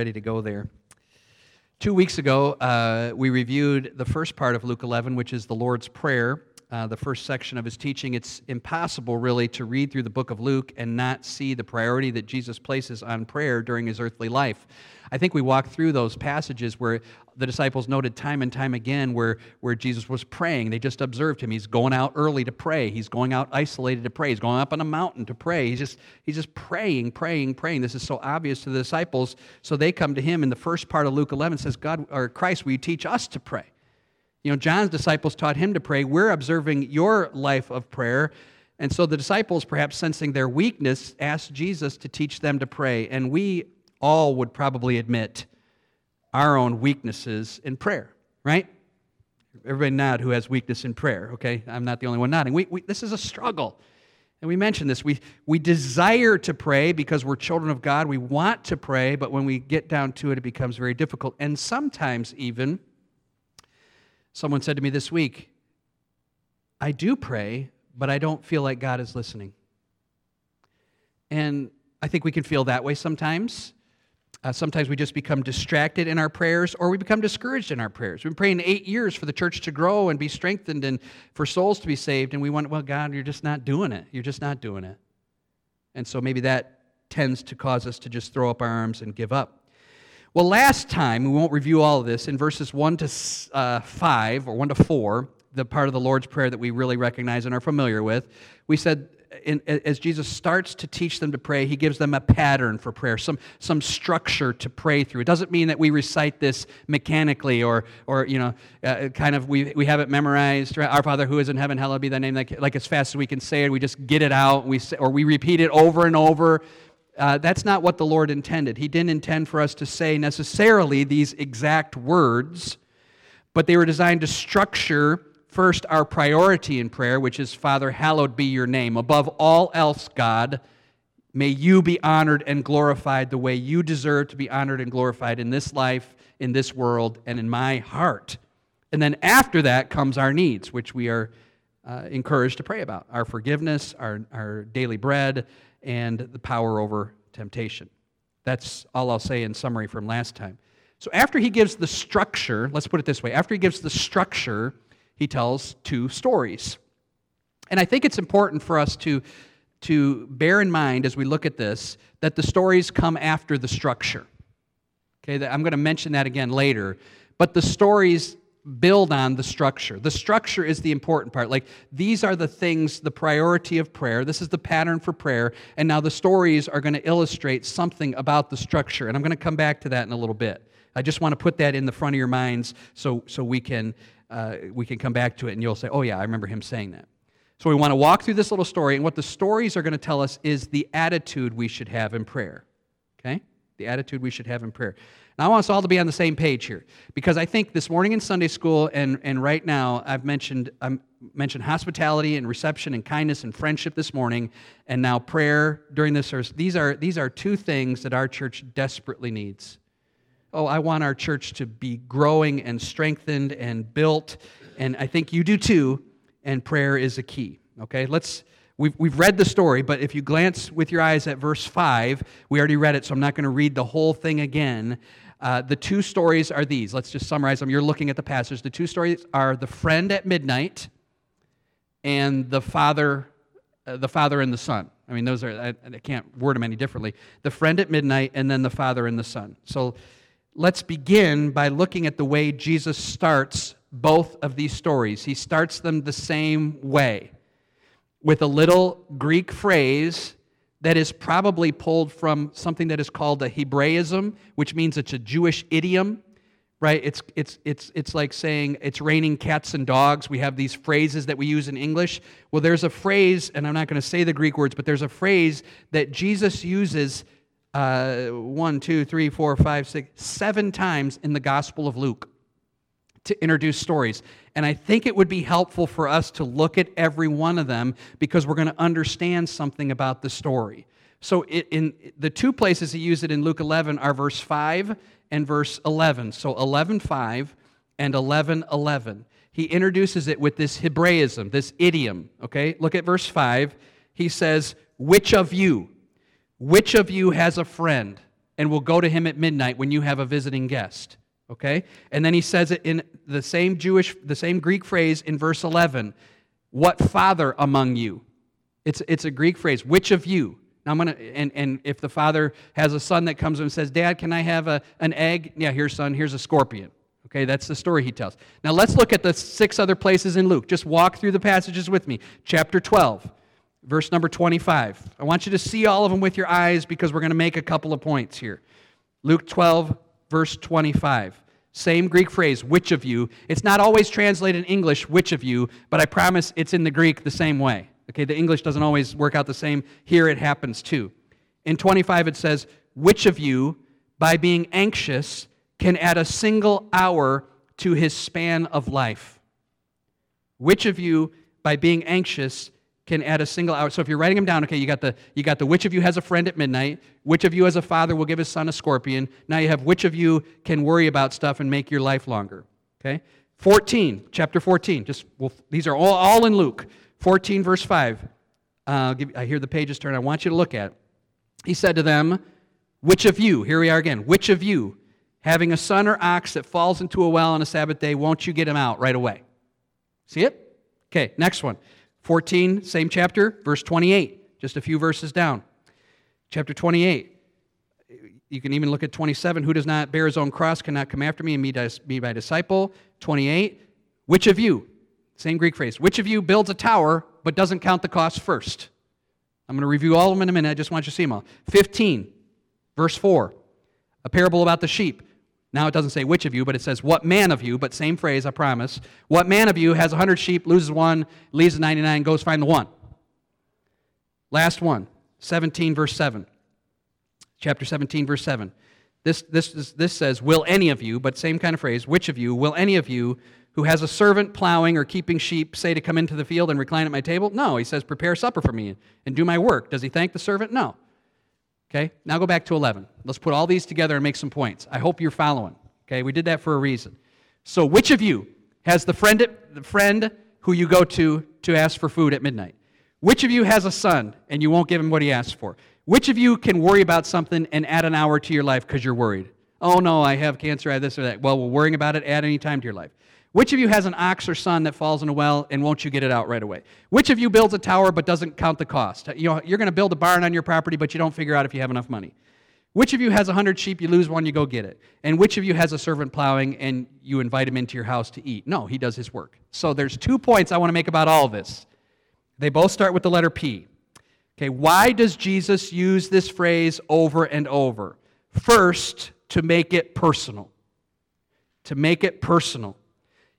Ready to go there. 2 weeks ago, we reviewed the first part of Luke 11, which is the Lord's Prayer, the first section of his teaching. It's impossible, really, to read through the book of Luke and not see the priority that Jesus places on prayer during his earthly life. I think we walked through those passages where the disciples noted time and time again where Jesus was praying. They just observed him. He's going out early to pray. He's going out isolated to pray. He's going up on a mountain to pray. He's just praying. This is so obvious to the disciples. So they come to him in the first part of Luke 11 and says, God, or Christ, will you teach us to pray? You know, John's disciples taught him to pray. We're observing your life of prayer. And so the disciples, perhaps sensing their weakness, asked Jesus to teach them to pray. And we all would probably admit our own weaknesses in prayer, right? Everybody nod who has weakness in prayer, okay? I'm not the only one nodding. We this is a struggle, and we mentioned this. We desire to pray because we're children of God. We want to pray, but when we get down to it, it becomes very difficult. And sometimes even, someone said to me this week, I do pray, but I don't feel like God is listening. And I think we can feel that way sometimes. Sometimes we just become distracted in our prayers, or we become discouraged in our prayers. We've been praying 8 years for the church to grow and be strengthened and for souls to be saved, and we wonder, well, God, you're just not doing it. You're just not doing it. And so maybe that tends to cause us to just throw up our arms and give up. Well, last time, we won't review all of this, in verses 1 to 5, or 1 to 4, the part of the Lord's Prayer that we really recognize and are familiar with, we said, as Jesus starts to teach them to pray, he gives them a pattern for prayer, some structure to pray through. It doesn't mean that we recite this mechanically or you know, kind of we have it memorized. Our Father who is in heaven, hallowed be thy name. Like as fast as we can say it, we just get it out. We repeat it over and over. That's not what the Lord intended. He didn't intend for us to say necessarily these exact words, but they were designed to structure first, our priority in prayer, which is, Father, hallowed be your name. Above all else, God, may you be honored and glorified the way you deserve to be honored and glorified in this life, in this world, and in my heart. And then after that comes our needs, which we are encouraged to pray about. Our forgiveness, our daily bread, and the power over temptation. That's all I'll say in summary from last time. So after he gives the structure, let's put it this way, after he gives the structure, he tells two stories. And I think it's important for us to bear in mind as we look at this that the stories come after the structure. Okay, I'm going to mention that again later. But the stories build on the structure. The structure is the important part. Like, these are the things, the priority of prayer. This is the pattern for prayer. And now the stories are going to illustrate something about the structure. And I'm going to come back to that in a little bit. I just want to put that in the front of your minds so we can come back to it, and you'll say, oh yeah, I remember him saying that. So we want to walk through this little story, and what the stories are going to tell us is the attitude we should have in prayer, okay? The attitude we should have in prayer. Now I want us all to be on the same page here, because I think this morning in Sunday school and right now, I mentioned hospitality and reception and kindness and friendship this morning, and now prayer during this service. These are two things that our church desperately needs. Oh, I want our church to be growing and strengthened and built, and I think you do too, and prayer is a key, okay? We've read the story, but if you glance with your eyes at verse 5, we already read it, so I'm not going to read the whole thing again. The two stories are these. Let's just summarize them. You're looking at the passage. The two stories are the friend at midnight and the father and the son. I mean, those are, I can't word them any differently. The friend at midnight and then the father and the son. So let's begin by looking at the way Jesus starts both of these stories. He starts them the same way, with a little Greek phrase that is probably pulled from something that is called a Hebraism, which means it's a Jewish idiom, right? It's like saying it's raining cats and dogs. We have these phrases that we use in English. Well, there's a phrase, and I'm not going to say the Greek words, but there's a phrase that Jesus uses 7 times in the Gospel of Luke to introduce stories. And I think it would be helpful for us to look at every one of them because we're going to understand something about the story. So in the two places he used it in Luke 11 are verse 5 and verse 11. So 11:5 and 11:11. He introduces it with this Hebraism, this idiom, okay? Look at verse 5. He says, which of you has a friend and will go to him at midnight when you have a visiting guest. Okay? And then he says it in the same Greek phrase in verse 11. What father among you? It's a Greek phrase. Which of you? Now I'm gonna and if the father has a son that comes to him and says, Dad, can I have an egg? Yeah, here, son, here's a scorpion. Okay, that's the story he tells. Now let's look at the 6 other places in Luke. Just walk through the passages with me. Chapter 12, verse number 25. I want you to see all of them with your eyes because we're going to make a couple of points here. Luke 12, verse 25. Same Greek phrase, which of you. It's not always translated in English, which of you, but I promise it's in the Greek the same way. Okay, the English doesn't always work out the same. Here it happens too. In 25 it says, which of you, by being anxious, can add a single hour to his span of life? Which of you, by being anxious, can add a single hour? So if you're writing them down, okay, you got the which of you has a friend at midnight, which of you as a father will give his son a scorpion. Now you have which of you can worry about stuff and make your life longer. Okay? 14, chapter 14. These are all in Luke. 14, verse 5. I hear the pages turn. I want you to look at it. He said to them, which of you, here we are again, which of you, having a son or ox that falls into a well on a Sabbath day, won't you get him out right away? See it? Okay, next one. 14, same chapter, verse 28, just a few verses down. Chapter 28. You can even look at 27. Who does not bear his own cross cannot come after me, and me be my disciple. 28. Which of you, same Greek phrase, which of you builds a tower but doesn't count the cost first? I'm going to review all of them in a minute. I just want you to see them all. 15, verse 4. A parable about the sheep. Now it doesn't say which of you, but it says what man of you, but same phrase, I promise. What man of you has 100 sheep, loses one, leaves the 99, goes find the one? Last one, 17 verse 7. Chapter 17 verse 7. This says, will any of you, but same kind of phrase, which of you, will any of you who has a servant plowing or keeping sheep say to come into the field and recline at my table? No, he says, prepare supper for me and do my work. Does he thank the servant? No. Okay, now go back to 11. Let's put all these together and make some points. I hope you're following. Okay, we did that for a reason. So which of you has the friend who you go to ask for food at midnight? Which of you has a son and you won't give him what he asks for? Which of you can worry about something and add an hour to your life because you're worried? Oh no, I have cancer, I have this or that. Well, will worrying about it add any time to your life? Which of you has an ox or son that falls in a well, and won't you get it out right away? Which of you builds a tower but doesn't count the cost? You know, you're going to build a barn on your property, but you don't figure out if you have enough money. Which of you has 100 sheep, you lose one, you go get it? And which of you has a servant plowing, and you invite him into your house to eat? No, he does his work. So there's 2 points I want to make about all of this. They both start with the letter P. Okay, why does Jesus use this phrase over and over? First, to make it personal. To make it personal.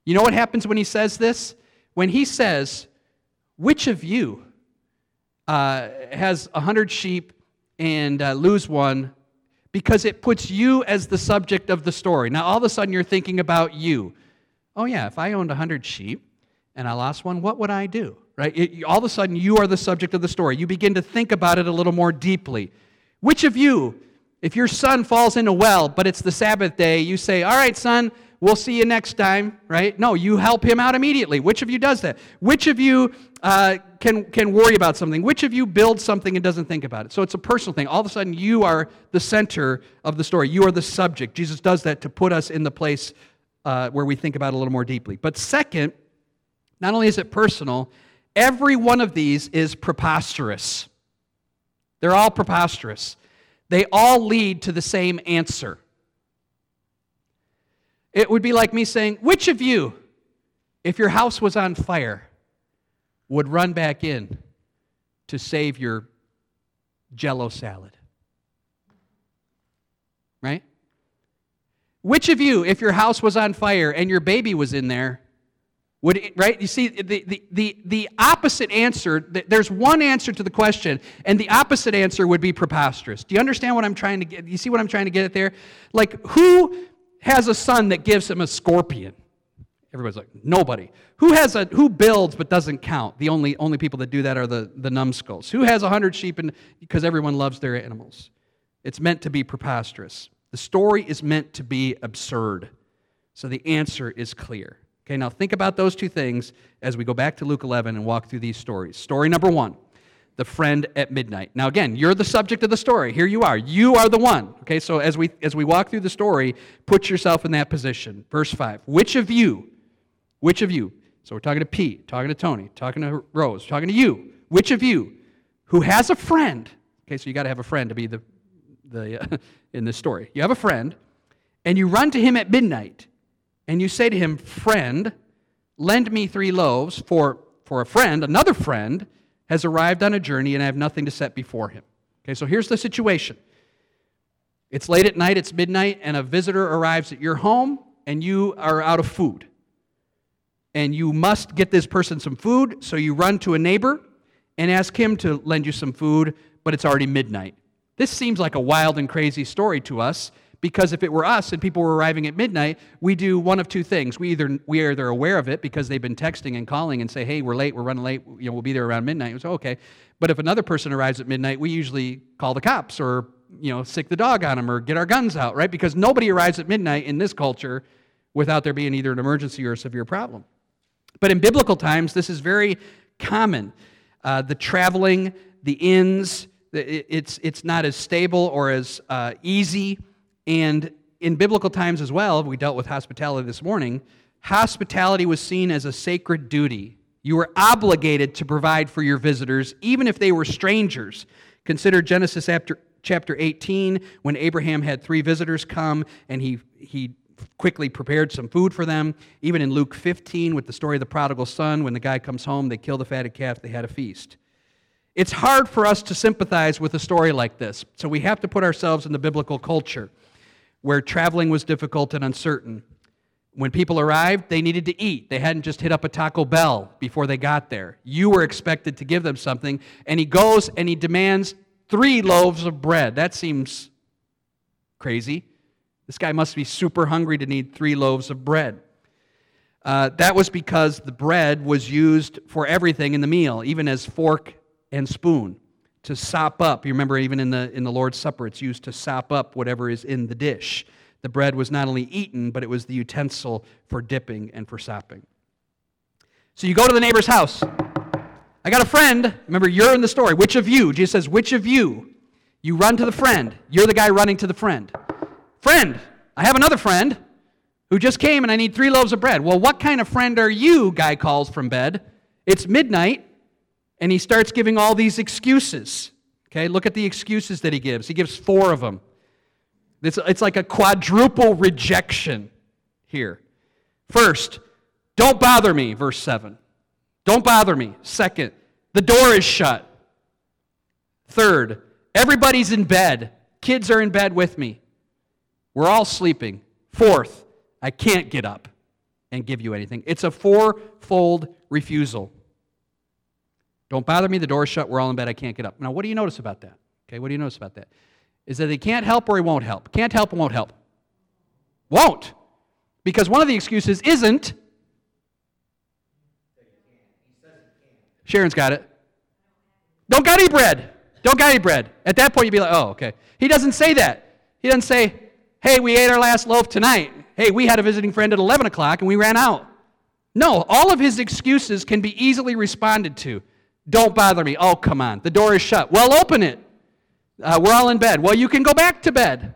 You know what happens when he says this? When he says, which of you has 100 sheep and lose one, because it puts you as the subject of the story. Now, all of a sudden, you're thinking about you. Oh, yeah, if I owned 100 sheep and I lost one, what would I do? Right? All of a sudden, you are the subject of the story. You begin to think about it a little more deeply. Which of you, if your son falls in a well, but it's the Sabbath day, you say, all right, son, we'll see you next time, right? No, you help him out immediately. Which of you does that? Which of you can worry about something? Which of you builds something and doesn't think about it? So it's a personal thing. All of a sudden, you are the center of the story. You are the subject. Jesus does that to put us in the place where we think about it a little more deeply. But second, not only is it personal, every one of these is preposterous. They're all preposterous. They all lead to the same answer. It would be like me saying, which of you, if your house was on fire, would run back in to save your Jell-O salad? Right? Which of you, if your house was on fire and your baby was in there, would it, right? You see, the opposite answer, there's one answer to the question, and the opposite answer would be preposterous. Do you understand what I'm trying to get? You see what I'm trying to get at there? Like, who has a son that gives him a scorpion? Everybody's like, nobody. Who builds but doesn't count? The only people that do that are the numbskulls. Who has 100 sheep and because everyone loves their animals? It's meant to be preposterous. The story is meant to be absurd. So the answer is clear. Okay, now think about those 2 things as we go back to Luke 11 and walk through these stories. Story number 1, the friend at midnight. Now again, you're the subject of the story. Here you are. You are the one. Okay, so as we walk through the story, put yourself in that position. Verse 5. Which of you? So we're talking to Pete, talking to Tony, talking to Rose, talking to you. Which of you who has a friend? Okay, so you got to have a friend to be the in this story. You have a friend, and you run to him at midnight, and you say to him, "Friend, lend me 3 loaves, for a friend, another friend, has arrived on a journey, and I have nothing to set before him." Okay, so here's the situation. It's late at night, it's midnight, and a visitor arrives at your home, and you are out of food. And you must get this person some food, so you run to a neighbor and ask him to lend you some food, but it's already midnight. This seems like a wild and crazy story to us, because if it were us and people were arriving at midnight, we do one of 2 things. We are either aware of it because they've been texting and calling and say, "Hey, we're late, we're running late, you know, we'll be there around midnight." We say, "Okay." But if another person arrives at midnight, we usually call the cops or, you know, sick the dog on them or get our guns out, right? Because nobody arrives at midnight in this culture without there being either an emergency or a severe problem. But in biblical times, this is very common. The traveling, the inns, it's not as stable or as easy. And in biblical times as well, we dealt with hospitality this morning, hospitality was seen as a sacred duty. You were obligated to provide for your visitors, even if they were strangers. Consider Genesis chapter 18, when Abraham had 3 visitors come, and he quickly prepared some food for them. Even in Luke 15, with the story of the prodigal son, when the guy comes home, they kill the fatted calf, they had a feast. It's hard for us to sympathize with a story like this, so we have to put ourselves in the biblical culture, where traveling was difficult and uncertain. When people arrived, they needed to eat. They hadn't just hit up a Taco Bell before they got there. You were expected to give them something, and he goes and he demands 3 loaves of bread. That seems crazy. This guy must be super hungry to need 3 loaves of bread. That was because the bread was used for everything in the meal, even as fork and spoon, to sop up. You remember, even in the Lord's Supper, it's used to sop up whatever is in the dish. The bread was not only eaten, but it was the utensil for dipping and for sopping. So you go to the neighbor's house. "I got a friend." Remember, you're in the story. Which of you? Jesus says, which of you? You run to the friend. You're the guy running to the friend. "Friend, I have another friend who just came, and I need 3 loaves of bread." "Well, what kind of friend are you?" guy calls from bed. It's midnight. And he starts giving all these excuses. Okay, look at the excuses that he gives. He gives 4 of them. It's like a quadruple rejection here. First, "Don't bother me," verse 7. "Don't bother me." Second, "The door is shut." Third, "Everybody's in bed. Kids are in bed with me. We're all sleeping." Fourth, "I can't get up and give you anything." It's a 4-fold refusal. "Don't bother me, the door's shut, we're all in bed, I can't get up." Now, what do you notice about that? Okay, what do you notice about that? Is that he can't help or he won't help. Can't help and won't help. Won't. Because one of the excuses isn't. Sharon's got it. "Don't got any bread. Don't got any bread." At that point, you'd be like, "Oh, okay." He doesn't say that. He doesn't say, "Hey, we ate our last loaf tonight. Hey, we had a visiting friend at 11 o'clock and we ran out." No, all of his excuses can be easily responded to. "Don't bother me." "Oh, come on. The door is shut." "Well, open it." "We're all in bed." "Well, you can go back to bed."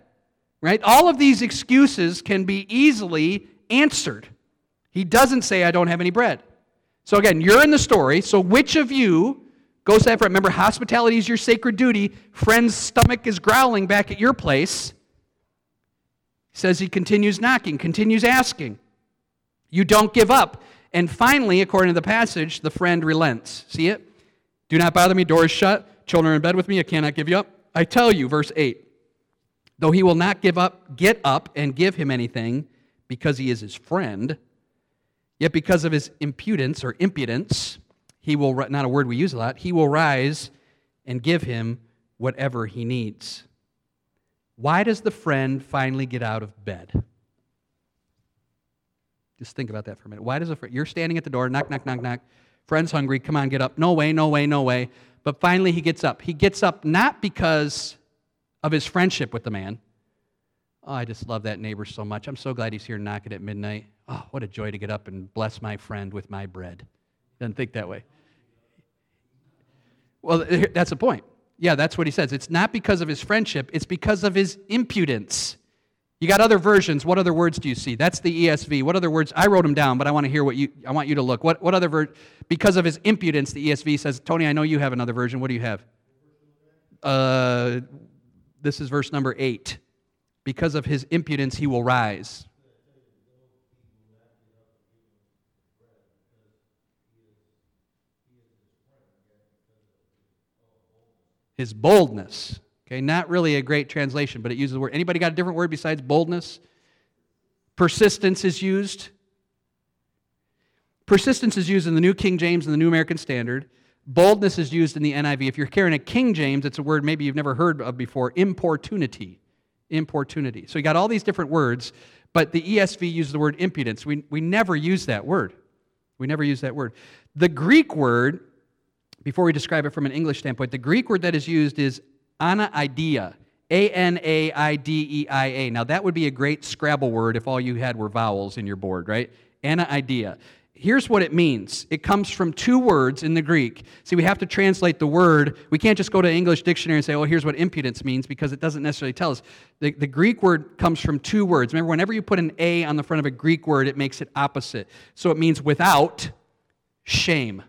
Right? All of these excuses can be easily answered. He doesn't say, "I don't have any bread." So again, you're in the story. So which of you goes to that friend? Remember, hospitality is your sacred duty. Friend's stomach is growling back at your place. He says he continues knocking, continues asking. You don't give up. And finally, according to the passage, the friend relents. See it? "Do not bother me, door is shut, children are in bed with me, I cannot give you up. I tell you," verse 8, "though he will not give up, get up and give him anything, because he is his friend, yet because of his impudence, he will," not a word we use a lot, "he will rise and give him whatever he needs." Why does the friend finally get out of bed? Just think about that for a minute. Why does a friend, you're standing at the door, knock, knock, knock, knock. Friend's hungry, come on, get up. No way, no way, no way. But finally he gets up. He gets up not because of his friendship with the man. "Oh, I just love that neighbor so much. I'm so glad he's here knocking at midnight. Oh, what a joy to get up and bless my friend with my bread." Doesn't think that way. Well, that's the point. Yeah, that's what he says. It's not because of his friendship. It's because of his impudence. You got other versions. What other words do you see? That's the ESV. What other words? I wrote them down, but I want to hear what you. I want you to look. What other version? Because of his impudence, the ESV says, Tony, I know you have another version. What do you have? This is verse number 8. Because of his impudence, he will rise. His boldness. Okay, not really a great translation, but it uses the word. Anybody got a different word besides boldness? Persistence is used. Persistence is used in the New King James and the New American Standard. Boldness is used in the NIV. If you're carrying a King James, it's a word maybe you've never heard of before, importunity. Importunity. So you got all these different words, but the ESV uses the word impudence. We never use that word. We never use that word. The Greek word, before we describe it from an English standpoint, the Greek word that is used is anaideia, A-N-A-I-D-E-I-A. Now, that would be a great Scrabble word if all you had were vowels in your board, right? Anaideia. Here's what it means. It comes from two words in the Greek. See, we have to translate the word. We can't just go to an English dictionary and say, oh, here's what impudence means, because it doesn't necessarily tell us. The Greek word comes from two words. Remember, whenever you put an A on the front of a Greek word, it makes it opposite. So it means without shame.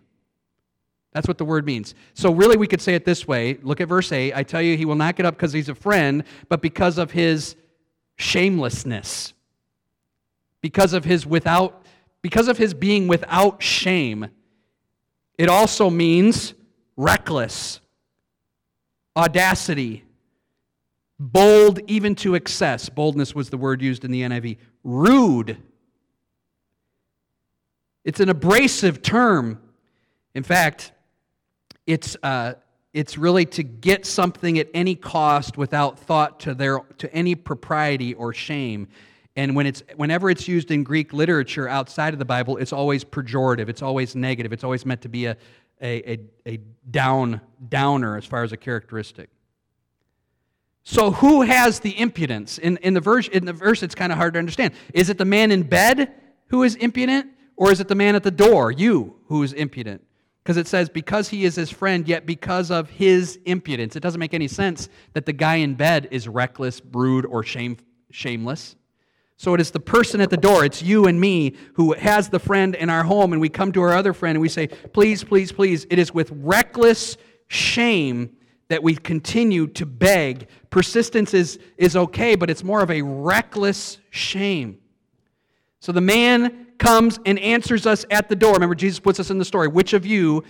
That's what the word means. So really we could say it this way. Look at verse 8. I tell you, he will not get up because he's a friend, but because of his shamelessness. Because of his being without shame. It also means reckless, audacity, bold even to excess. Boldness was the word used in the NIV. Rude. It's an abrasive term. In fact, it's really to get something at any cost without thought to any propriety or shame. And whenever it's used in Greek literature outside of the Bible, it's always pejorative. It's always negative. It's always meant to be a downer as far as a characteristic. So who has the impudence? In the verse, it's kind of hard to understand. Is it the man in bed who is impudent, or is it the man at the door, you, who is impudent? Because it says, because he is his friend, yet because of his impudence. It doesn't make any sense that the guy in bed is reckless, rude, or shameless. So it is the person at the door. It's you and me who has the friend in our home, and we come to our other friend and we say, please, please, please. It is with reckless shame that we continue to beg. Persistence is okay, but it's more of a reckless shame. So the man comes and answers us at the door. Remember, Jesus puts us in the story. Which of you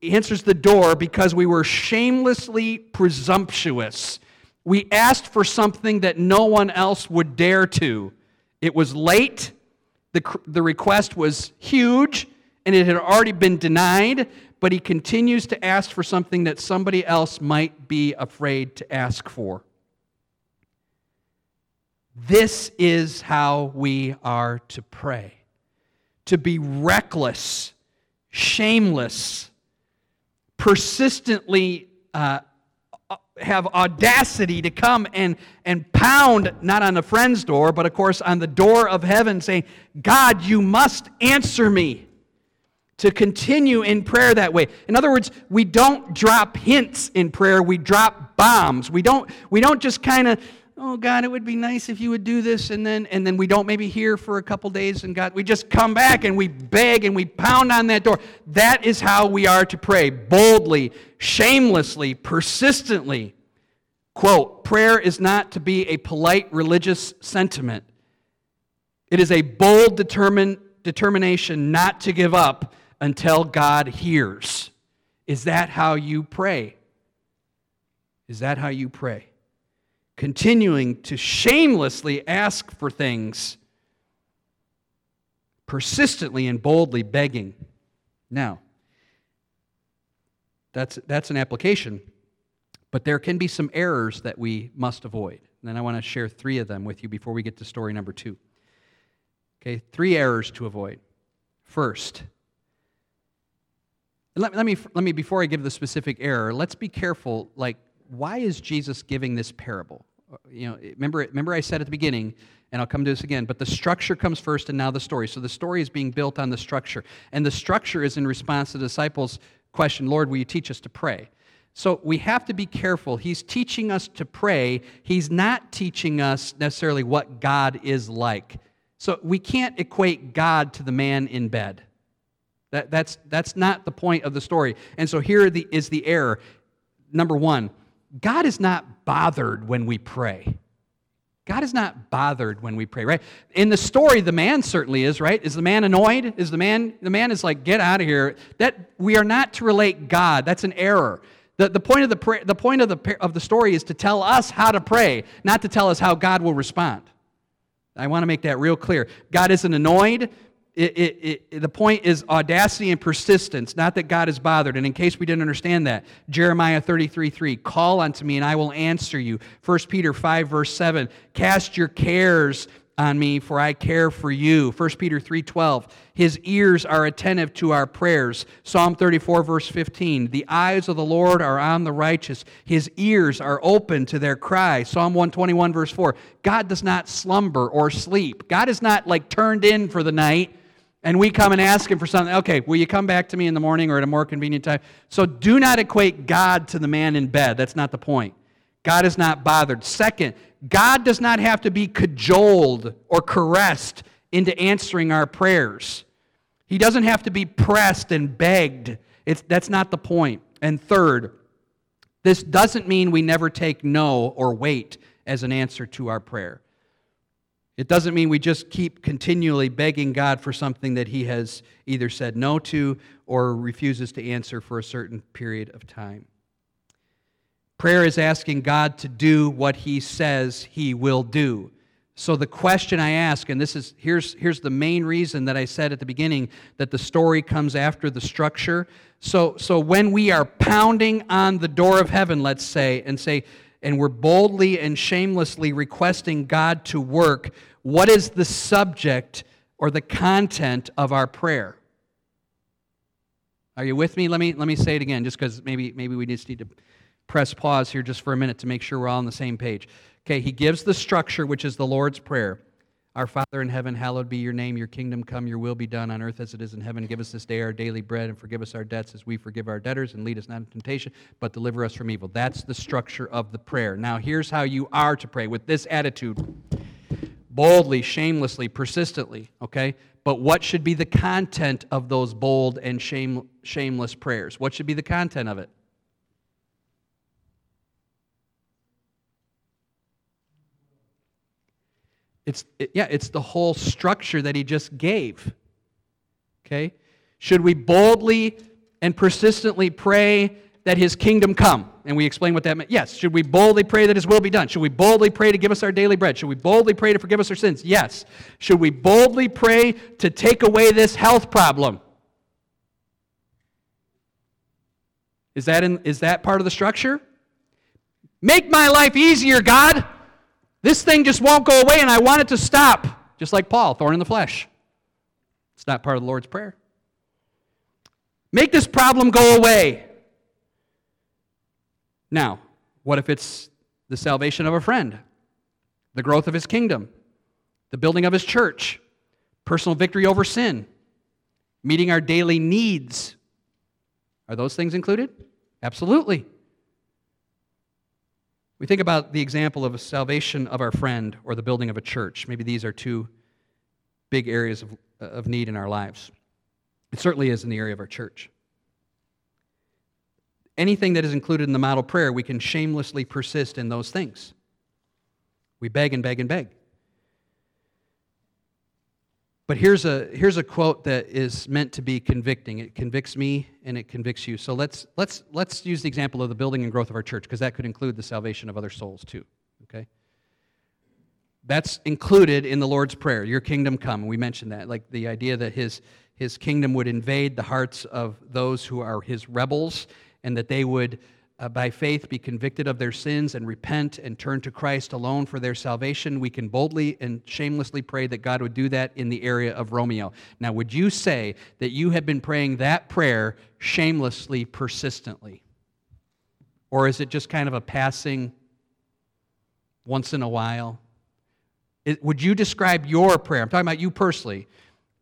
answers the door because we were shamelessly presumptuous? We asked for something that no one else would dare to. It was late. The request was huge, and it had already been denied, but he continues to ask for something that somebody else might be afraid to ask for. This is how we are to pray. To be reckless, shameless, persistently have audacity to come and pound, not on the friend's door, but of course on the door of heaven, saying, God, you must answer me. To continue in prayer that way. In other words, we don't drop hints in prayer, we drop bombs. We don't just kind of, oh, God, it would be nice if you would do this, and then we don't maybe hear for a couple days, and God, we just come back and we beg and we pound on that door. That is how we are to pray, boldly, shamelessly, persistently. Quote, prayer is not to be a polite religious sentiment. It is a bold determination not to give up until God hears. Is that how you pray? Is that how you pray? Continuing to shamelessly ask for things, persistently and boldly begging. Now, that's an application, but there can be some errors that we must avoid. And then I want to share 3 of them with you before we get to story number 2. Okay, 3 errors to avoid. First, let me before I give the specific error, let's be careful, like, why is Jesus giving this parable? You know, remember I said at the beginning, and I'll come to this again, but the structure comes first and now the story. So the story is being built on the structure. And the structure is in response to the disciples' question, Lord, will you teach us to pray? So we have to be careful. He's teaching us to pray. He's not teaching us necessarily what God is like. So we can't equate God to the man in bed. That's not the point of the story. And so here is the error. Number one, God is not bothered when we pray. God is not bothered when we pray, right? In the story, the man certainly is, right? Is the man annoyed? Is the man is like, get out of here. That we are not to relate God. That's an error. The point of the story is to tell us how to pray, not to tell us how God will respond. I want to make that real clear. God isn't annoyed. The point is audacity and persistence, not that God is bothered. And in case we didn't understand that, Jeremiah 33:3, call unto me and I will answer you. First Peter 5:7, cast your cares on me for I care for you. First Peter 3:12, his ears are attentive to our prayers. Psalm 34:15, the eyes of the Lord are on the righteous. His ears are open to their cry. Psalm 121:4, God does not slumber or sleep. God is not like turned in for the night. And we come and ask him for something. Okay, will you come back to me in the morning or at a more convenient time? So do not equate God to the man in bed. That's not the point. God is not bothered. Second, God does not have to be cajoled or caressed into answering our prayers. He doesn't have to be pressed and begged. That's not the point. And third, this doesn't mean we never take no or wait as an answer to our prayer. It doesn't mean we just keep continually begging God for something that he has either said no to or refuses to answer for a certain period of time. Prayer is asking God to do what he says he will do. So the question I ask, and this is here's the main reason that I said at the beginning that the story comes after the structure. So when we are pounding on the door of heaven, let's say, and we're boldly and shamelessly requesting God to work, what is the subject or the content of our prayer? Are you with me? Let me say it again, just because maybe we just need to press pause here just for a minute to make sure we're all on the same page. Okay, he gives the structure, which is the Lord's Prayer. Our Father in heaven, hallowed be your name. Your kingdom come, your will be done on earth as it is in heaven. Give us this day our daily bread and forgive us our debts as we forgive our debtors and lead us not into temptation, but deliver us from evil. That's the structure of the prayer. Now, here's how you are to pray with this attitude. Boldly, shamelessly, persistently, okay? But what should be the content of those bold and shameless prayers? What should be the content of it? It's the whole structure that he just gave. Okay? Should we boldly and persistently pray that his kingdom come? And we explain what that meant. Yes. Should we boldly pray that his will be done? Should we boldly pray to give us our daily bread? Should we boldly pray to forgive us our sins? Yes. Should we boldly pray to take away this health problem? Is that part of the structure? Make my life easier, God! This thing just won't go away, and I want it to stop. Just like Paul, thorn in the flesh. It's not part of the Lord's Prayer. Make this problem go away. Now, what if it's the salvation of a friend, the growth of his kingdom, the building of his church, personal victory over sin, meeting our daily needs? Are those things included? Absolutely. We think about the example of a salvation of our friend or the building of a church. Maybe these are two big areas of need in our lives. It certainly is in the area of our church. Anything that is included in the model prayer, we can shamelessly persist in those things. We beg and beg and beg. But here's a quote that is meant to be convicting. It convicts me and it convicts you. So let's use the example of the building and growth of our church, because that could include the salvation of other souls too. Okay? That's included in the Lord's Prayer. Your kingdom come. We mentioned that, like the idea that his kingdom would invade the hearts of those who are his rebels, and that they would by faith be convicted of their sins and repent and turn to Christ alone for their salvation. We can boldly and shamelessly pray that God would do that in the area of Romeo. Now, would you say that you have been praying that prayer shamelessly, persistently? Or is it just kind of a passing once in a while? Would you describe your prayer? I'm talking about you personally.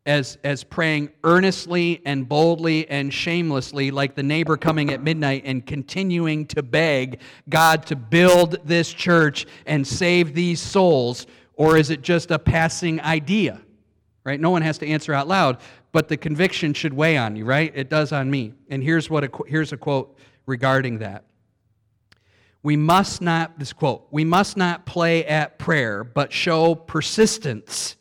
as praying earnestly and boldly and shamelessly, like the neighbor coming at midnight and continuing to beg God to build this church and save these souls? Or is it just a passing idea? Right? No one has to answer out loud, but the conviction should weigh on you, right? It does on me. And here's a quote regarding that. We must not play at prayer, but show persistence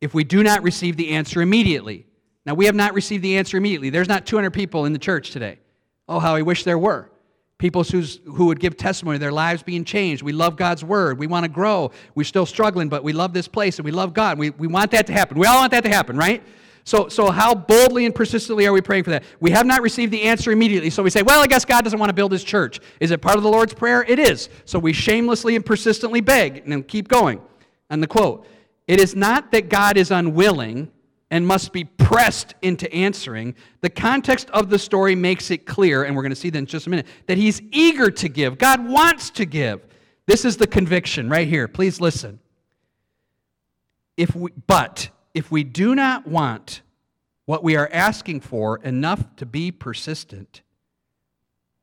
if we do not receive the answer immediately. Now, we have not received the answer immediately. There's not 200 people in the church today. Oh, how I wish there were. People who would give testimony, their lives being changed. We love God's word. We want to grow. We're still struggling, but we love this place and we love God. We want that to happen. We all want that to happen, right? So how boldly and persistently are we praying for that? We have not received the answer immediately, so we say, well, I guess God doesn't want to build his church. Is it part of the Lord's Prayer? It is. So we shamelessly and persistently beg, and keep going. And the quote, "It is not that God is unwilling and must be pressed into answering. The context of the story makes it clear," and we're going to see that in just a minute, "that he's eager to give. God wants to give." This is the conviction right here. Please listen. If we do not want what we are asking for enough to be persistent,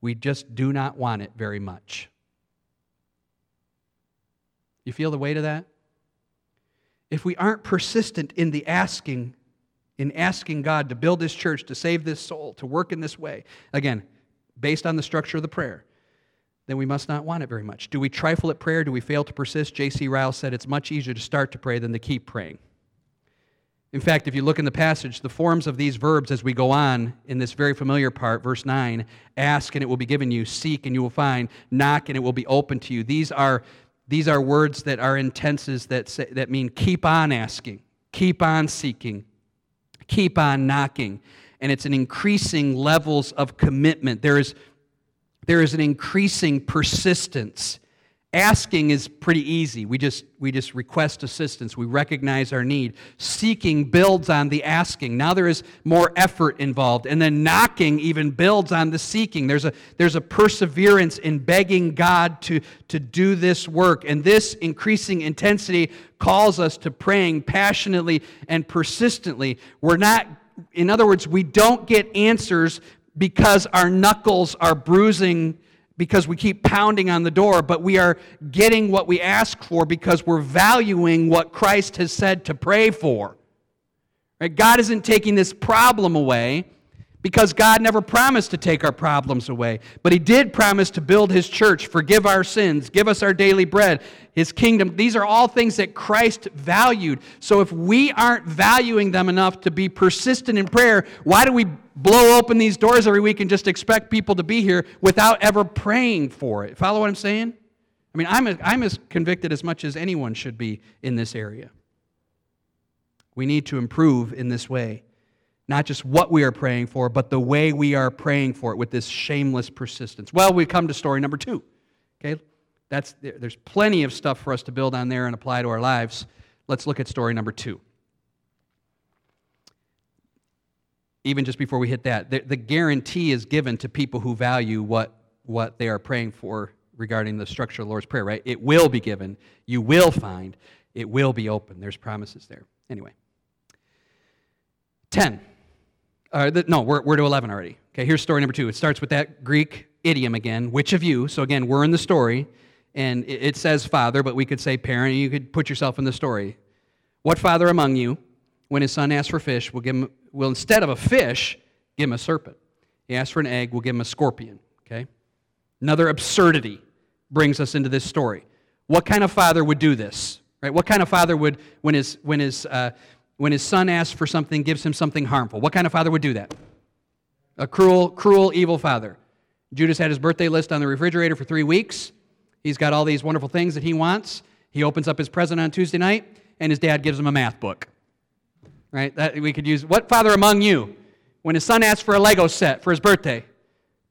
we just do not want it very much. You feel the weight of that? If we aren't persistent in the asking, in asking God to build this church, to save this soul, to work in this way, again, based on the structure of the prayer, then we must not want it very much. Do we trifle at prayer? Do we fail to persist? J.C. Ryle said it's much easier to start to pray than to keep praying. In fact, if you look in the passage, the forms of these verbs as we go on in this very familiar part, verse 9, ask and it will be given you, seek and you will find, knock and it will be open to you. These are words that are in tenses that mean keep on asking, keep on seeking, keep on knocking. And it's an increasing levels of commitment. There is an increasing persistence. Asking is pretty easy. We just request assistance. We recognize our need. Seeking builds on the asking. Now there is more effort involved. And then knocking even builds on the seeking. There's a perseverance in begging God to do this work. And this increasing intensity calls us to praying passionately and persistently. In other words, we don't get answers because our knuckles are bruising, because we keep pounding on the door, but we are getting what we ask for because we're valuing what Christ has said to pray for. Right? God isn't taking this problem away because God never promised to take our problems away, but he did promise to build his church, forgive our sins, give us our daily bread, his kingdom. These are all things that Christ valued. So if we aren't valuing them enough to be persistent in prayer, why do we blow open these doors every week and just expect people to be here without ever praying for it? Follow what I'm saying? I mean, I'm as convicted as much as anyone should be in this area. We need to improve in this way. Not just what we are praying for, but the way we are praying for it with this shameless persistence. Well, we come to story number 2. Okay? There's plenty of stuff for us to build on there and apply to our lives. Let's look at story number 2. Even just before we hit that, the guarantee is given to people who value what they are praying for regarding the structure of the Lord's Prayer, right? It will be given, you will find, it will be open. There's promises there. Anyway. 10. We're to 11 already. Okay, here's story number 2. It starts with that Greek idiom again, which of you? So again, we're in the story, and it says father, but we could say parent. You could put yourself in the story. What father among you, when his son asks for fish, will instead of a fish, give him a serpent? He asks for an egg, we'll give him a scorpion. Okay? Another absurdity brings us into this story. What kind of father would do this? Right? What kind of father would, when his son asks for something, gives him something harmful? What kind of father would do that? A cruel, evil father. Judas had his birthday list on the refrigerator for 3 weeks. He's got all these wonderful things that he wants. He opens up his present on Tuesday night, and his dad gives him a math book. Right? That we could use. What father among you, when his son asks for a Lego set for his birthday?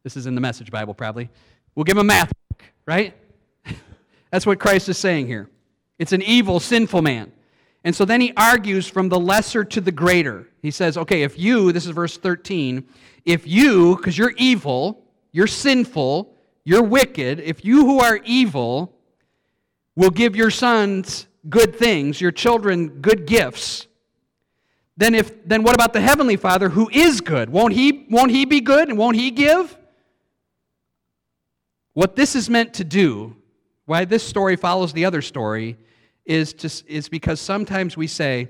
This is in the Message Bible, probably. We'll give him a math book, right? That's what Christ is saying here. It's an evil, sinful man. And so then he argues from the lesser to the greater. He says, okay, if you, this is verse 13, if you, because you're evil, you're sinful, you're wicked, if you who are evil will give your sons good things, your children good gifts, then what about the Heavenly Father who is good? Won't he be good, and won't he give? What this is meant to do, why this story follows the other story, is because sometimes we say,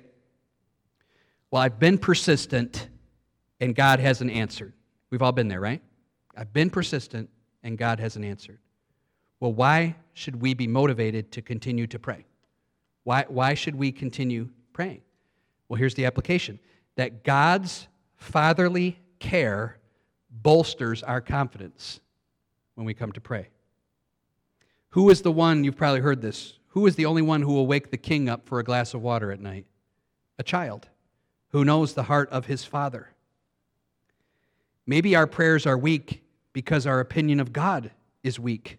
well, I've been persistent, and God hasn't answered. We've all been there, right? I've been persistent, and God hasn't answered. Well, why should we be motivated to continue to pray? Why should we continue praying? Well, here's the application. That God's fatherly care bolsters our confidence when we come to pray. Who is the one, you've probably heard this, who is the only one who will wake the king up for a glass of water at night? A child who knows the heart of his father. Maybe our prayers are weak because our opinion of God is weak,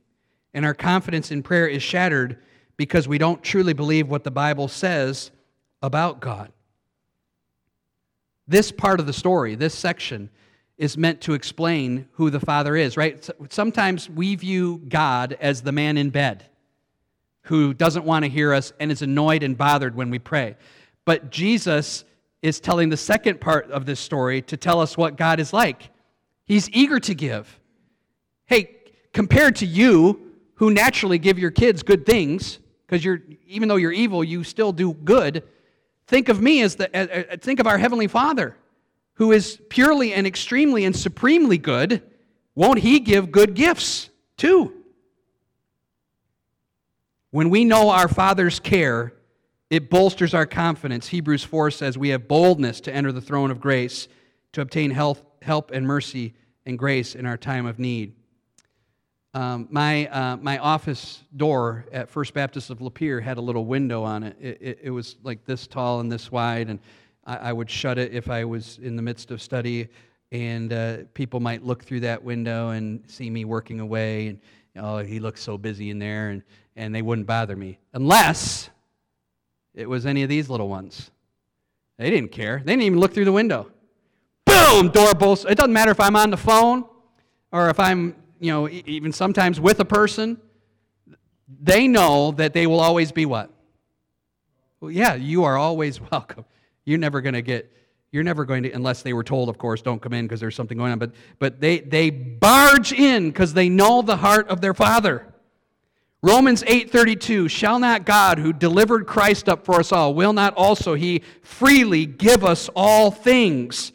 and our confidence in prayer is shattered because we don't truly believe what the Bible says about God. This part of the story, this section, is meant to explain who the Father is, right? Sometimes we view God as the man in bed who doesn't want to hear us and is annoyed and bothered when we pray. But Jesus is telling the second part of this story to tell us what God is like. He's eager to give. Hey, compared to you, who naturally give your kids good things, because even though you're evil, you still do good. Think of me think of our Heavenly Father, who is purely and extremely and supremely good. Won't He give good gifts too? When we know our Father's care, it bolsters our confidence. Hebrews 4 says we have boldness to enter the throne of grace to obtain help and mercy and grace in our time of need. My office door at First Baptist of Lapeer had a little window on it. It was like this tall and this wide, and I would shut it if I was in the midst of study, and people might look through that window and see me working away, and oh, he looks so busy in there, and they wouldn't bother me, unless it was any of these little ones. They didn't care. They didn't even look through the window. Boom! Door bolts. It doesn't matter if I'm on the phone or if I'm even sometimes with a person, they know that they will always be what? Well, yeah, you are always welcome. You're never going to, unless they were told, of course, don't come in because there's something going on, but they barge in because they know the heart of their Father. Romans 8:32, shall not God who delivered Christ up for us all, will not also He freely give us all things?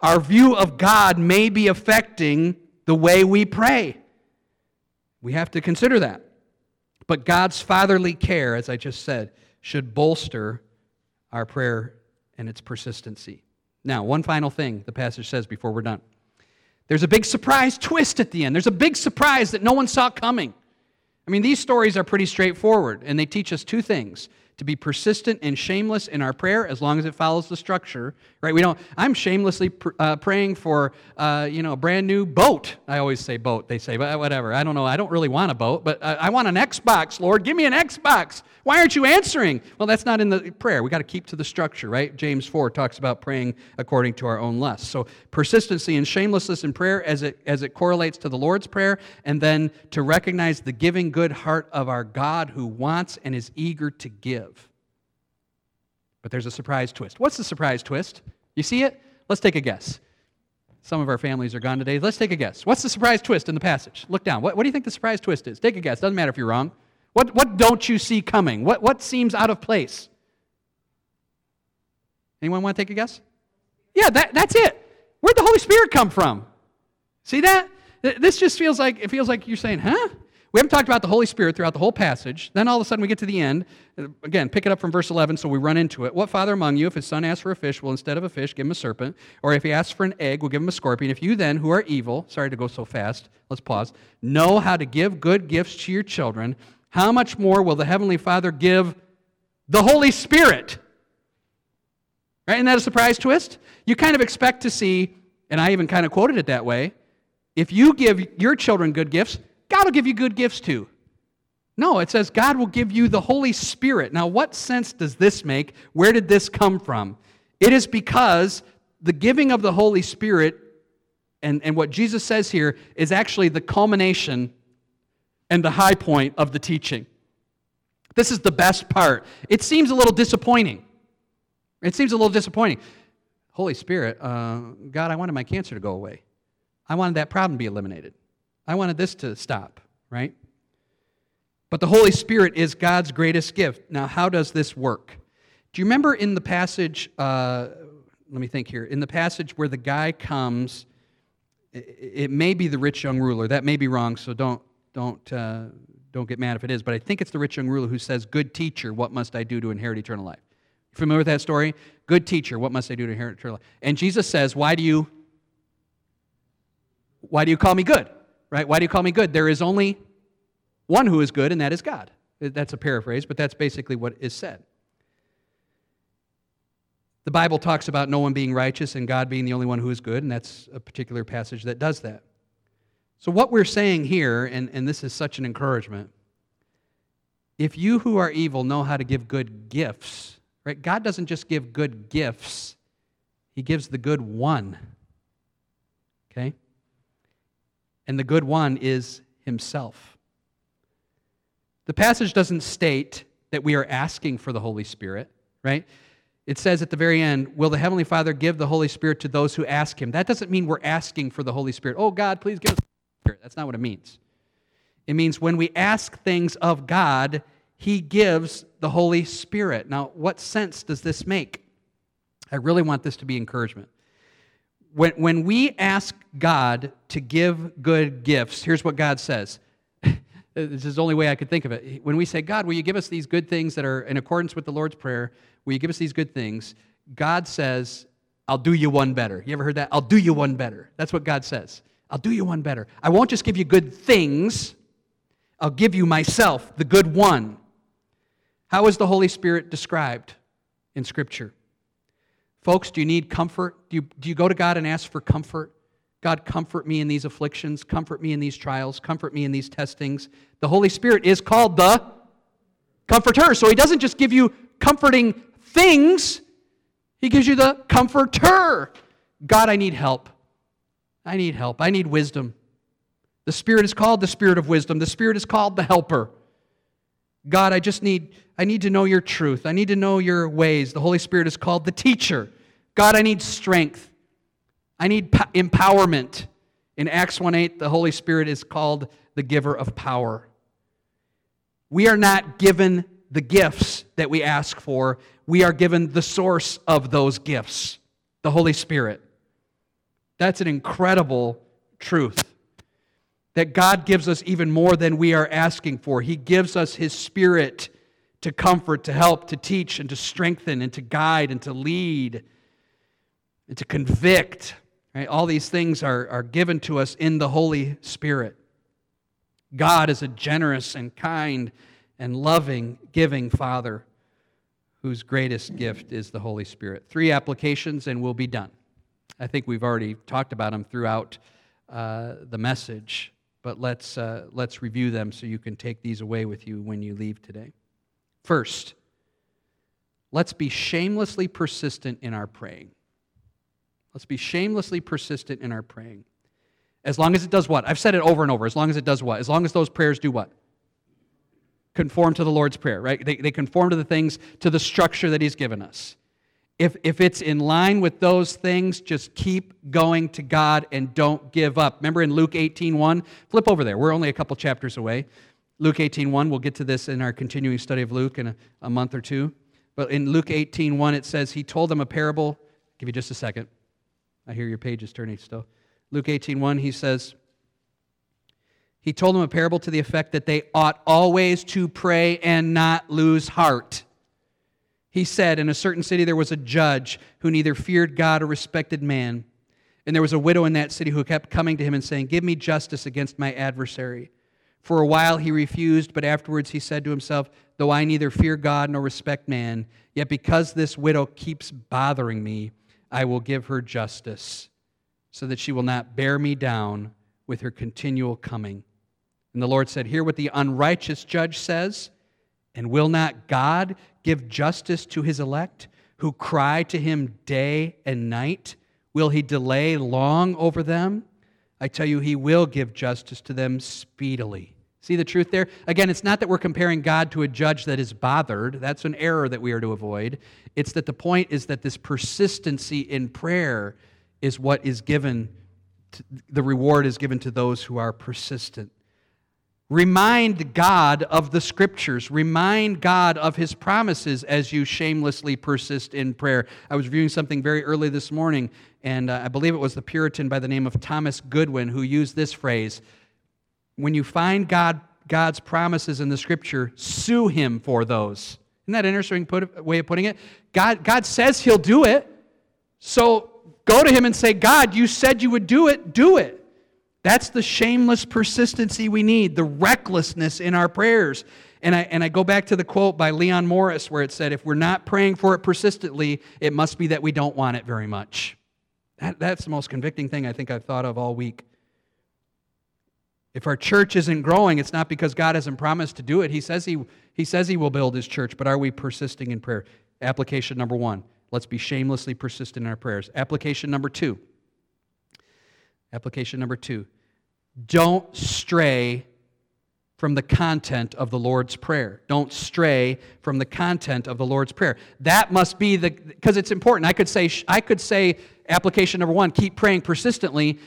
Our view of God may be affecting the way we pray. We have to consider that. But God's fatherly care, as I just said, should bolster our prayer and its persistency. Now, one final thing the passage says before we're done. There's a big surprise twist at the end. There's a big surprise that no one saw coming. I mean, these stories are pretty straightforward, and they teach us two things. To be persistent and shameless in our prayer, as long as it follows the structure, right? I'm shamelessly praying for, a brand new boat. I always say boat, they say, but whatever. I don't know. I don't really want a boat, but I want an Xbox, Lord. Give me an Xbox. Why aren't you answering? Well, that's not in the prayer. We got to keep to the structure, right? James 4 talks about praying according to our own lusts. So persistency and shamelessness in prayer as it correlates to the Lord's Prayer, and then to recognize the giving good heart of our God who wants and is eager to give. But there's a surprise twist. What's the surprise twist? You see it? Let's take a guess. Some of our families are gone today. Let's take a guess. What's the surprise twist in the passage? Look down. What do you think the surprise twist is? Take a guess. Doesn't matter if you're wrong. What don't you see coming? What seems out of place? Anyone want to take a guess? Yeah, that's it. Where'd the Holy Spirit come from? See that? This just feels like you're saying, huh? We haven't talked about the Holy Spirit throughout the whole passage. Then all of a sudden we get to the end. Again, pick it up from verse 11, so we run into it. What father among you, if his son asks for a fish, will instead of a fish give him a serpent? Or if he asks for an egg, will give him a scorpion? If you then, who are evil, sorry to go so fast, let's pause, know how to give good gifts to your children, how much more will the Heavenly Father give the Holy Spirit? Right? Isn't that a surprise twist? You kind of expect to see, and I even kind of quoted it that way, if you give your children good gifts, God will give you good gifts too. No, it says God will give you the Holy Spirit. Now, what sense does this make? Where did this come from? It is because the giving of the Holy Spirit and what Jesus says here is actually the culmination and the high point of the teaching. This is the best part. It seems a little disappointing. It seems a little disappointing. Holy Spirit, God, I wanted my cancer to go away. I wanted that problem to be eliminated. I wanted this to stop, right? But the Holy Spirit is God's greatest gift. Now, how does this work? Do you remember in the passage, let me think here, in the passage where the guy comes, it may be the rich young ruler. That may be wrong, so don't get mad if it is, but I think it's the rich young ruler who says, "Good teacher, what must I do to inherit eternal life?" You familiar with that story? Good teacher, what must I do to inherit eternal life? And Jesus says, why do you call me good? Right? Why do you call me good? There is only one who is good, and that is God. That's a paraphrase, but that's basically what is said. The Bible talks about no one being righteous and God being the only one who is good, and that's a particular passage that does that. So what we're saying here, and this is such an encouragement, if you who are evil know how to give good gifts, right? God doesn't just give good gifts, He gives the good one, okay? And the good one is Himself. The passage doesn't state that we are asking for the Holy Spirit, right? It says at the very end, will the Heavenly Father give the Holy Spirit to those who ask Him? That doesn't mean we're asking for the Holy Spirit. Oh, God, please give us the Holy Spirit. That's not what it means. It means when we ask things of God, He gives the Holy Spirit. Now, what sense does this make? I really want this to be encouragement. When we ask God to give good gifts, here's what God says. This is the only way I could think of it. When we say, God, will you give us these good things that are in accordance with the Lord's Prayer? Will you give us these good things? God says, I'll do you one better. You ever heard that? I'll do you one better. That's what God says. I'll do you one better. I won't just give you good things. I'll give you myself, the good one. How is the Holy Spirit described in Scripture? Folks, do you need comfort? Do you go to God and ask for comfort? God, comfort me in these afflictions, comfort me in these trials, comfort me in these testings. The Holy Spirit is called the Comforter. So He doesn't just give you comforting things. He gives you the Comforter. God, I need help. I need help. I need wisdom. The Spirit is called the Spirit of wisdom. The Spirit is called the Helper. God, I need to know your truth. I need to know your ways. The Holy Spirit is called the Teacher. God, I need strength. I need empowerment. In Acts 1:8, the Holy Spirit is called the giver of power. We are not given the gifts that we ask for. We are given the source of those gifts, the Holy Spirit. That's an incredible truth, that God gives us even more than we are asking for. He gives us His Spirit to comfort, to help, to teach, and to strengthen, and to guide, and to lead, and to convict. Right? All these things are given to us in the Holy Spirit. God is a generous and kind and loving, giving Father whose greatest gift is the Holy Spirit. 3 applications and we'll be done. I think we've already talked about them throughout the message, but let's review them so you can take these away with you when you leave today. First, let's be shamelessly persistent in our praying. Let's be shamelessly persistent in our praying. As long as it does what? I've said it over and over. As long as it does what? As long as those prayers do what? Conform to the Lord's Prayer, right? They conform to the things, to the structure that He's given us. If it's in line with those things, just keep going to God and don't give up. Remember in Luke 18:1? Flip over there. We're only a couple chapters away. Luke 18:1, we'll get to this in our continuing study of Luke in a month or two. But in Luke 18:1, it says, He told them a parable. I'll give you just a second. I hear your pages turning still. Luke 18:1, he says, He told them a parable to the effect that they ought always to pray and not lose heart. He said, in a certain city there was a judge who neither feared God or respected man. And there was a widow in that city who kept coming to him and saying, give me justice against my adversary. For a while he refused, but afterwards he said to himself, though I neither fear God nor respect man, yet because this widow keeps bothering me, I will give her justice so that she will not bear me down with her continual coming. And the Lord said, hear what the unrighteous judge says, and will not God give justice to His elect who cry to Him day and night? Will He delay long over them? I tell you, He will give justice to them speedily. See the truth there? Again, it's not that we're comparing God to a judge that is bothered. That's an error that we are to avoid. It's that the point is that this persistency in prayer is what is given, the reward is given to those who are persistent. Remind God of the Scriptures. Remind God of His promises as you shamelessly persist in prayer. I was reviewing something very early this morning, and I believe it was the Puritan by the name of Thomas Goodwin who used this phrase, when you find God's promises in the Scripture, sue Him for those. Isn't that an interesting way of putting it? God says He'll do it, so go to Him and say, God, you said you would do it, do it. That's the shameless persistency we need, the recklessness in our prayers. And I go back to the quote by Leon Morris where it said, if we're not praying for it persistently, it must be that we don't want it very much. That's the most convicting thing I think I've thought of all week. If our church isn't growing, it's not because God hasn't promised to do it. He says he will build His church, but are we persisting in prayer? Application number one, let's be shamelessly persistent in our prayers. Application number two. Don't stray from the content of the Lord's Prayer. Don't stray from the content of the Lord's Prayer. That must be because it's important. I could say application number one, keep praying persistently,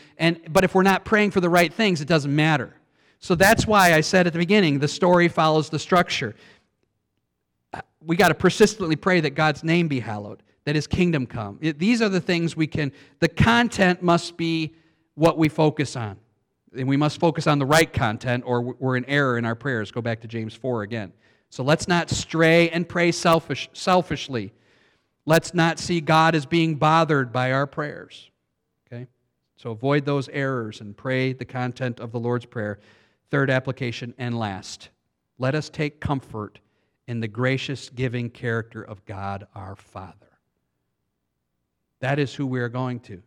but if we're not praying for the right things, it doesn't matter. So that's why I said at the beginning, the story follows the structure. We got to persistently pray that God's name be hallowed, that His kingdom come. These are the things the content must be what we focus on. And we must focus on the right content or we're in error in our prayers. Go back to James 4 again. So let's not stray and pray selfishly. Let's not see God as being bothered by our prayers. Okay? So avoid those errors and pray the content of the Lord's Prayer. Third application and last. Let us take comfort in the gracious giving character of God our Father. That is who we are going to.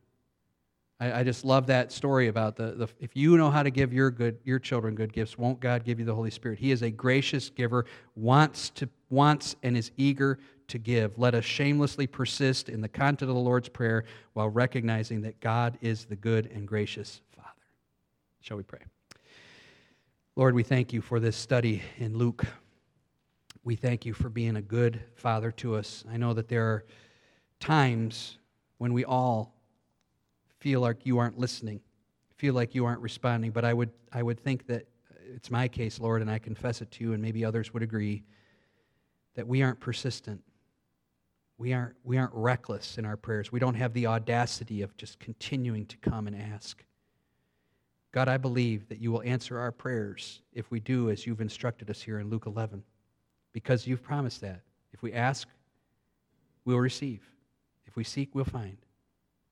I just love that story about if you know how to give your children good gifts, won't God give you the Holy Spirit? He is a gracious giver, wants and is eager to give. Let us shamelessly persist in the content of the Lord's Prayer while recognizing that God is the good and gracious Father. Shall we pray? Lord, we thank you for this study in Luke. We thank you for being a good Father to us. I know that there are times when we all feel like you aren't listening, feel like you aren't responding, but I would think that it's my case, Lord, and I confess it to you, and maybe others would agree, that we aren't persistent. We aren't reckless in our prayers. We don't have the audacity of just continuing to come and ask. God, I believe that you will answer our prayers if we do as you've instructed us here in Luke 11, because you've promised that. If we ask, we'll receive. If we seek, we'll find.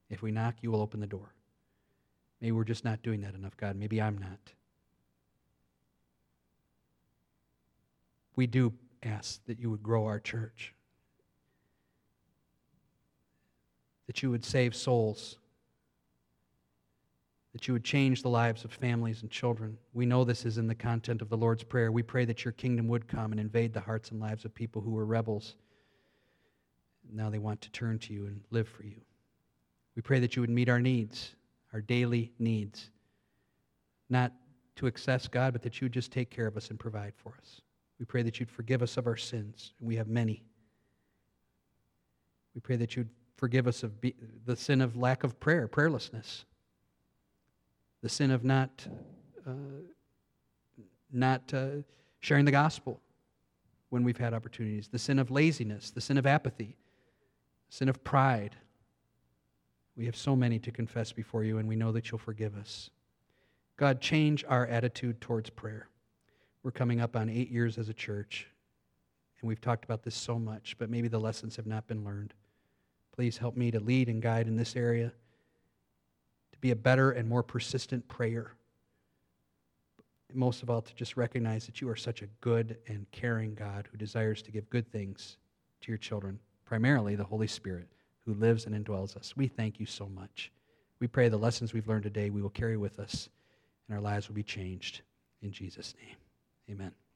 If we knock, you will open the door. Maybe we're just not doing that enough, God. Maybe I'm not. We do ask that you would grow our church, that you would save souls, that you would change the lives of families and children. We know this is in the content of the Lord's Prayer. We pray that your kingdom would come and invade the hearts and lives of people who were rebels. Now they want to turn to you and live for you. We pray that you would meet our needs, our daily needs, not to excess, God, but that you would just take care of us and provide for us. We pray that you'd forgive us of our sins, and we have many. We pray that you'd forgive us of the sin of lack of prayer, prayerlessness, the sin of not sharing the gospel when we've had opportunities, the sin of laziness, the sin of apathy, the sin of pride. We have so many to confess before you, and we know that you'll forgive us. God, change our attitude towards prayer. We're coming up on 8 years as a church, and we've talked about this so much, but maybe the lessons have not been learned. Please help me to lead and guide in this area, to be a better and more persistent prayer. And most of all, to just recognize that you are such a good and caring God who desires to give good things to your children, primarily the Holy Spirit, who lives and indwells us. We thank you so much. We pray the lessons we've learned today we will carry with us, and our lives will be changed. In Jesus' name, amen.